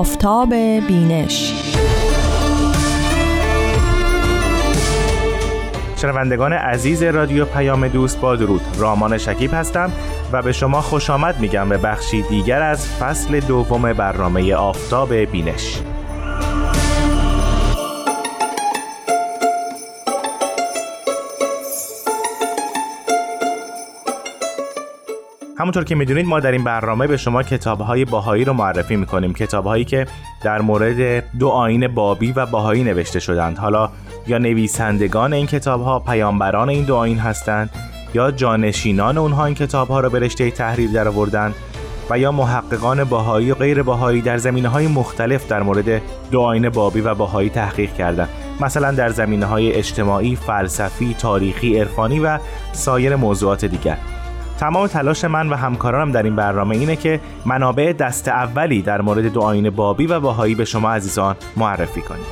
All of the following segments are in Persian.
آفتاب بینش. شنوندگان عزیز رادیو پیام دوست، با درود، رامان شکیب هستم و به شما خوش آمد میگم به بخشی دیگر از فصل دوم برنامه آفتاب بینش. همونطور که میدونید ما در این برنامه به شما کتاب‌های باهایی رو معرفی میکنیم، کتاب‌هایی که در مورد دو آیین بابی و باهایی نوشته شدند. حالا یا نویسندگان این کتاب‌ها پیامبران این دو آیین هستند، یا جانشینان اونها این کتاب‌ها رو به رشته تحریر درآوردند، و یا محققان باهایی و غیر باهایی در زمینه‌های مختلف در مورد دو آیین بابی و باهایی تحقیق کردند، مثلا در زمینه‌های اجتماعی، فلسفی، تاریخی، عرفانی و سایر موضوعات دیگر. تمام تلاش من و همکارانم در این برنامه اینه که منابع دست اولی در مورد دو آیین بابی و باهایی به شما عزیزان معرفی کنیم.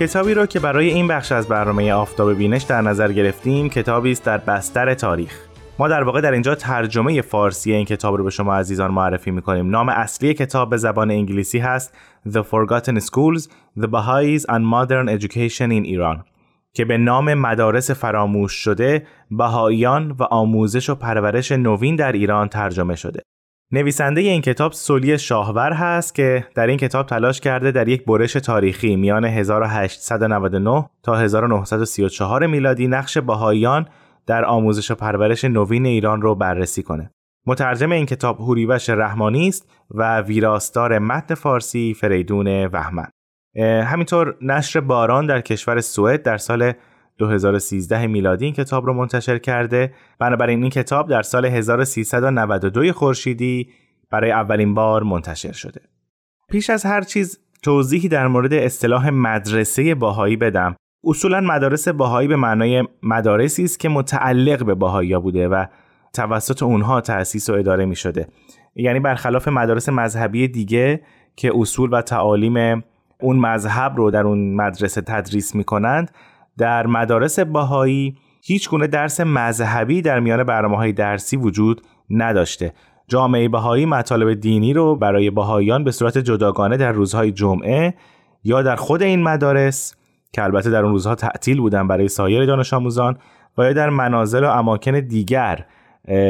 کتابی رو که برای این بخش از برنامه آفتاب بینش در نظر گرفتیم، کتابی است در بستر تاریخ. ما در واقع در اینجا ترجمه فارسی این کتاب رو به شما عزیزان معرفی می‌کنیم. نام اصلی کتاب به زبان انگلیسی هست The Forgotten Schools: The Baha'is and Modern Education in Iran، که به نام مدارس فراموش شده، بهائیان و آموزش و پرورش نوین در ایران ترجمه شده. نویسنده این کتاب سلی شاهور هست که در این کتاب تلاش کرده در یک برش تاریخی میان 1899 تا 1934 میلادی نقش بهائیان در آموزش و پرورش نوین ایران رو بررسی کنه. مترجم این کتاب هوریوش رحمانی است و ویراستار متن فارسی فریدون وهمن. همینطور نشر باران در کشور سوئد در سال 2013 میلادی این کتاب رو منتشر کرده. بنابراین این کتاب در سال 1392 خورشیدی برای اولین بار منتشر شده. پیش از هر چیز توضیحی در مورد اصطلاح مدرسه باهایی بدم. اصولاً مدارس باهایی به معنای مدارسی است که متعلق به باهائی‌ها بوده و توسط اونها تأسیس و اداره می شده. یعنی برخلاف مدارس مذهبی دیگه که اصول و تعالیم اون مذهب رو در اون مدرسه تدریس می کنند، در مدارس باهایی هیچ گونه درس مذهبی در میان برنامه‌های درسی وجود نداشته. جامعه باهایی مطالب دینی رو برای باهائیان به صورت جداگانه در روزهای جمعه یا در خود این مدارس، که البته در اون روزها تعطیل بودن برای سایر دانش آموزان، و یا در منازل و اماکن دیگر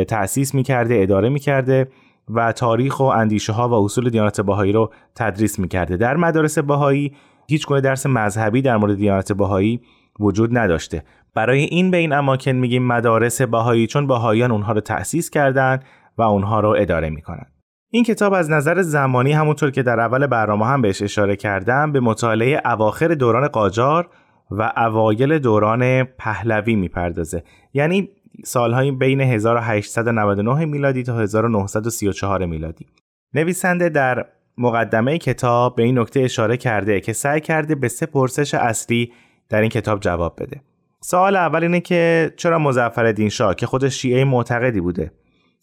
تأسیس می‌کرده، اداره می‌کرده و تاریخ و اندیشه‌ها و اصول دیانت بهایی رو تدریس می‌کرده. در مدارس بهایی هیچگونه درس مذهبی در مورد دیانت بهایی وجود نداشته. برای این به این اماکن میگیم مدارس بهایی، چون بهاییان اونها رو تأسیس کردن و اونها رو اداره می‌کنن. این کتاب از نظر زمانی، همونطور که در اول برنامه هم بهش اشاره کردم، به مطالعه اواخر دوران قاجار و اوایل دوران پهلوی میپردازه، یعنی سالهای بین 1899 میلادی تا 1934 میلادی. نویسنده در مقدمه کتاب به این نکته اشاره کرده که سعی کرده به سه پرسش اصلی در این کتاب جواب بده. سوال اول اینه که چرا مظفرالدین شاه که خودش شیعه معتقدی بوده،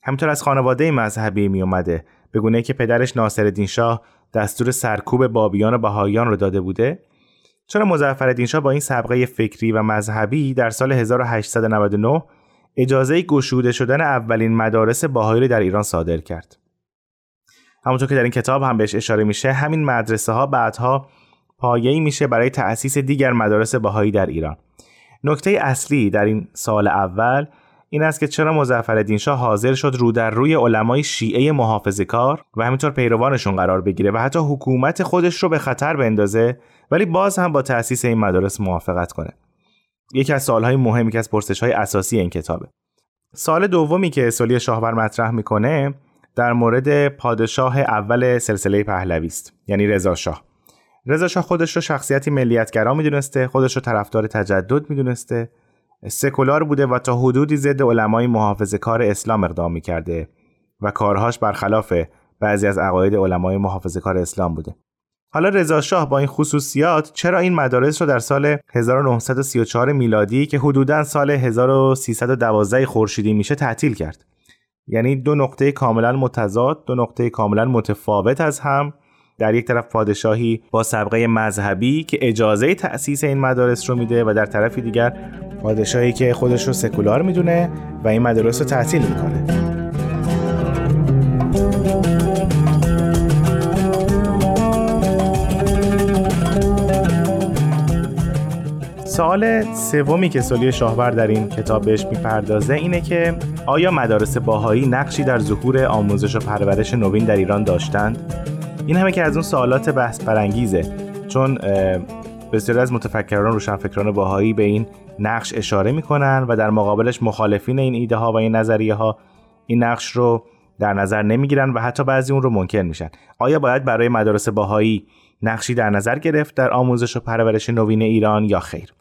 همینطور از خانواده مذهبی می اومده، به گونه‌ای که پدرش ناصرالدین شاه دستور سرکوب بابیان و بهائیان رو داده بوده، چرا مظفرالدین شاه با این سابقه فکری و مذهبی در سال 1899 اجازه گشوده شدن اولین مدارس باهائی در ایران صادر کرد؟ همونطور که در این کتاب هم بهش اشاره میشه، همین مدرسه ها بعدها پایه‌ای میشه برای تأسیس دیگر مدارس باهائی در ایران. نکته اصلی در این سال اول این است که چرا مظفرالدین شاه حاضر شد رو در روی علمای شیعه محافظه‌کار و همینطور پیروانشون قرار بگیره و حتی حکومت خودش رو به خطر بندازه، ولی باز هم با تأسیس این مدارس موافقت کنه. یکی از سوال‌های مهمی که از پرسش‌های اساسی این کتابه. سال دومی که سلی شاهور مطرح می‌کنه در مورد پادشاه اول سلسله پهلوی است، یعنی رضا شاه. رضا شاه خودش رو شخصیتی ملیت‌گرا می‌دونسته، خودش رو طرفدار تجدد می‌دونسته، سکولار بوده و تا حدودی ضد علمای محافظه‌کار اسلام اقدام می‌کرده و کارهاش برخلاف بعضی از عقاید علمای محافظه‌کار اسلام بوده. حالا رضا شاه با این خصوصیات چرا این مدارس رو در سال 1934 میلادی که حدوداً سال 1312 خورشیدی میشه تعطیل کرد؟ یعنی دو نقطه کاملاً متضاد، دو نقطه کاملاً متفاوت از هم، در یک طرف پادشاهی با سابقه مذهبی که اجازه تأسیس این مدارس رو میده و در طرف دیگر پادشاهی که خودش رو سکولار میدونه و این مدارس رو تعطیل میکنه. سوال سومی که سولی شاهور در این کتاب بهش میپردازه اینه که آیا مدارس باهایی نقشی در ظهور آموزش و پرورش نوین در ایران داشتند؟ این همه که از اون سوالات بحث برانگیزه، چون بسیاری از متفکران روشنفکران باهایی به این نقش اشاره میکنن و در مقابلش مخالفین این ایده ها و این نظریه ها این نقش رو در نظر نمیگیرن و حتی بعضی اون رو منکر میشن. آیا باید برای مدارس باهایی نقشی در نظر گرفت در آموزش و پرورش نوین ایران یا خیر؟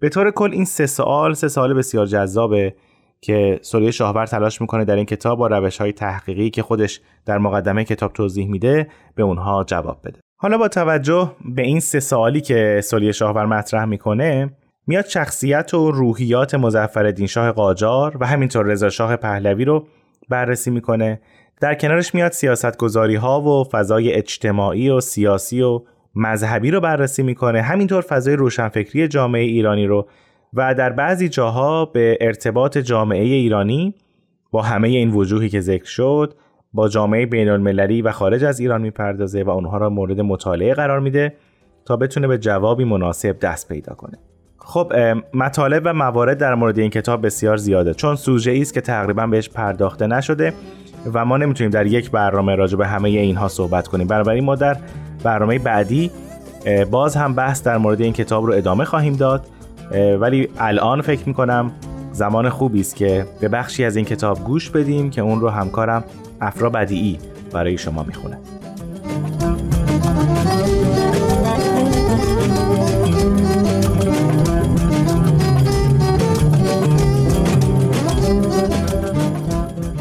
به طور کل این سه سوال بسیار جذابه که سولی شاهور تلاش میکنه در این کتاب با روش‌های تحقیقی که خودش در مقدمه کتاب توضیح میده به اونها جواب بده. حالا با توجه به این سه سوالی که سولی شاهور مطرح میکنه، میاد شخصیت و روحیات مظفرالدین شاه قاجار و همینطور رضا شاه پهلوی رو بررسی میکنه. در کنارش میاد سیاستگذاری ها و فضای اجتماعی و سیاسی و مذهبی رو بررسی میکنه، همینطور فضای روشنفکری جامعه ایرانی رو و در بعضی جاها به ارتباط جامعه ایرانی با همه این وجوهی که ذکر شد با جامعه بین‌المللی و خارج از ایران میپردازه و اونها را مورد مطالعه قرار میده تا بتونه به جوابی مناسب دست پیدا کنه. خب مطالب و موارد در مورد این کتاب بسیار زیاده، چون سوژه‌ای است که تقریبا بهش پرداخته نشده و ما نمیتونیم در یک برنامه راجع به همه اینها صحبت کنیم. بنابراین ما در برنامه بعدی باز هم بحث در مورد این کتاب رو ادامه خواهیم داد، ولی الان فکر میکنم زمان خوبی است که به بخشی از این کتاب گوش بدیم که اون رو همکارم افرا بدیعی برای شما میخونه.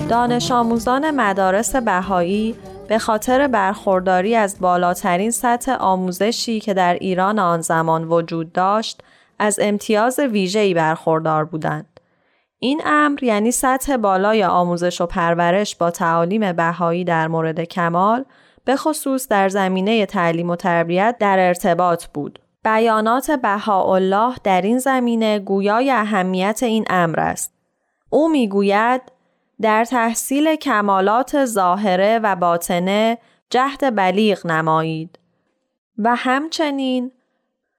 دانش آموزان مدارس بهایی به خاطر برخورداری از بالاترین سطح آموزشی که در ایران آن زمان وجود داشت، از امتیاز ویژه‌ای برخوردار بودند. این امر یعنی سطح بالای آموزش و پرورش با تعالیم بهایی در مورد کمال، به خصوص در زمینه تعلیم و تربیت در ارتباط بود. بیانات بهاءالله در این زمینه گویای اهمیت این امر است. او میگوید: در تحصیل کمالات ظاهره و باطنه جهد بلیغ نمایید و همچنین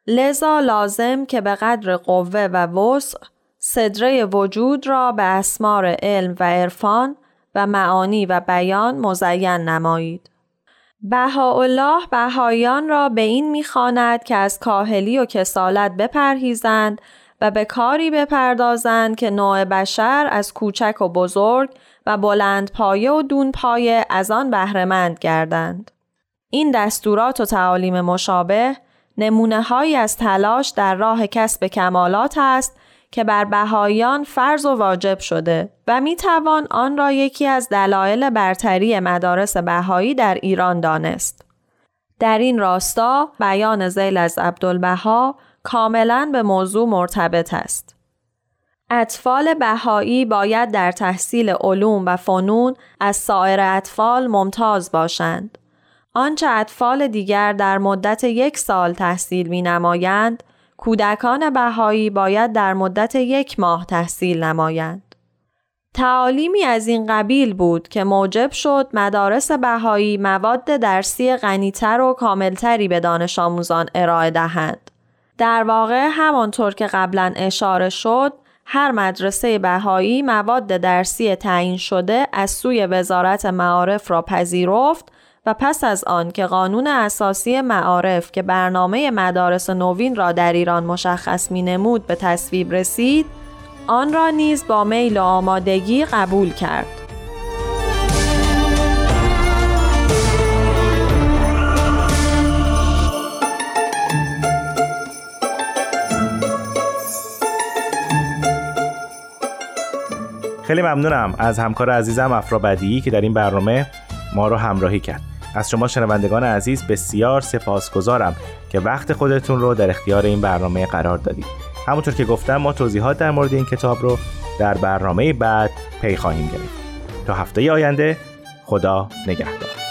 لذا لازم که به قدر قوه و وسع صدره وجود را به اسمار علم و عرفان و معانی و بیان مزین نمایید. بهاءالله بهایان را به این می‌خواند که از کاهلی و کسالت بپرهیزند و به کاری بپردازند که نوع بشر از کوچک و بزرگ و بلند پایه و دون پایه از آن بهره‌مند گردند. این دستورات و تعالیم مشابه نمونه‌هایی از تلاش در راه کسب کمالات است که بر بهایان فرض و واجب شده و میتوان آن را یکی از دلایل برتری مدارس بهایی در ایران دانست. در این راستا بیان ذیل از عبدالبها کاملاً به موضوع مرتبط است. اطفال بهایی باید در تحصیل علوم و فنون از سایر اطفال ممتاز باشند. آنچه اطفال دیگر در مدت 1 سال تحصیل می نمایند، کودکان بهایی باید در مدت 1 ماه تحصیل نمایند. تعالیمی از این قبیل بود که موجب شد مدارس بهایی مواد درسی غنی‌تر و کاملتری به دانش آموزان ارائه دهند. در واقع همانطور که قبلا اشاره شد، هر مدرسه بهایی مواد درسی تعیین شده از سوی وزارت معارف را پذیرفت و پس از آن که قانون اساسی معارف که برنامه مدارس نوین را در ایران مشخص می‌نمود به تصویب رسید، آن را نیز با میل و آمادگی قبول کرد. خیلی ممنونم از همکار عزیزم افرا بدیعی که در این برنامه ما رو همراهی کرد. از شما شنوندگان عزیز بسیار سپاسگزارم که وقت خودتون رو در اختیار این برنامه قرار دادید. همونطور که گفتم ما توضیحات در مورد این کتاب رو در برنامه بعد پی خواهیم گرفت. تا هفته آینده خدا نگهدار.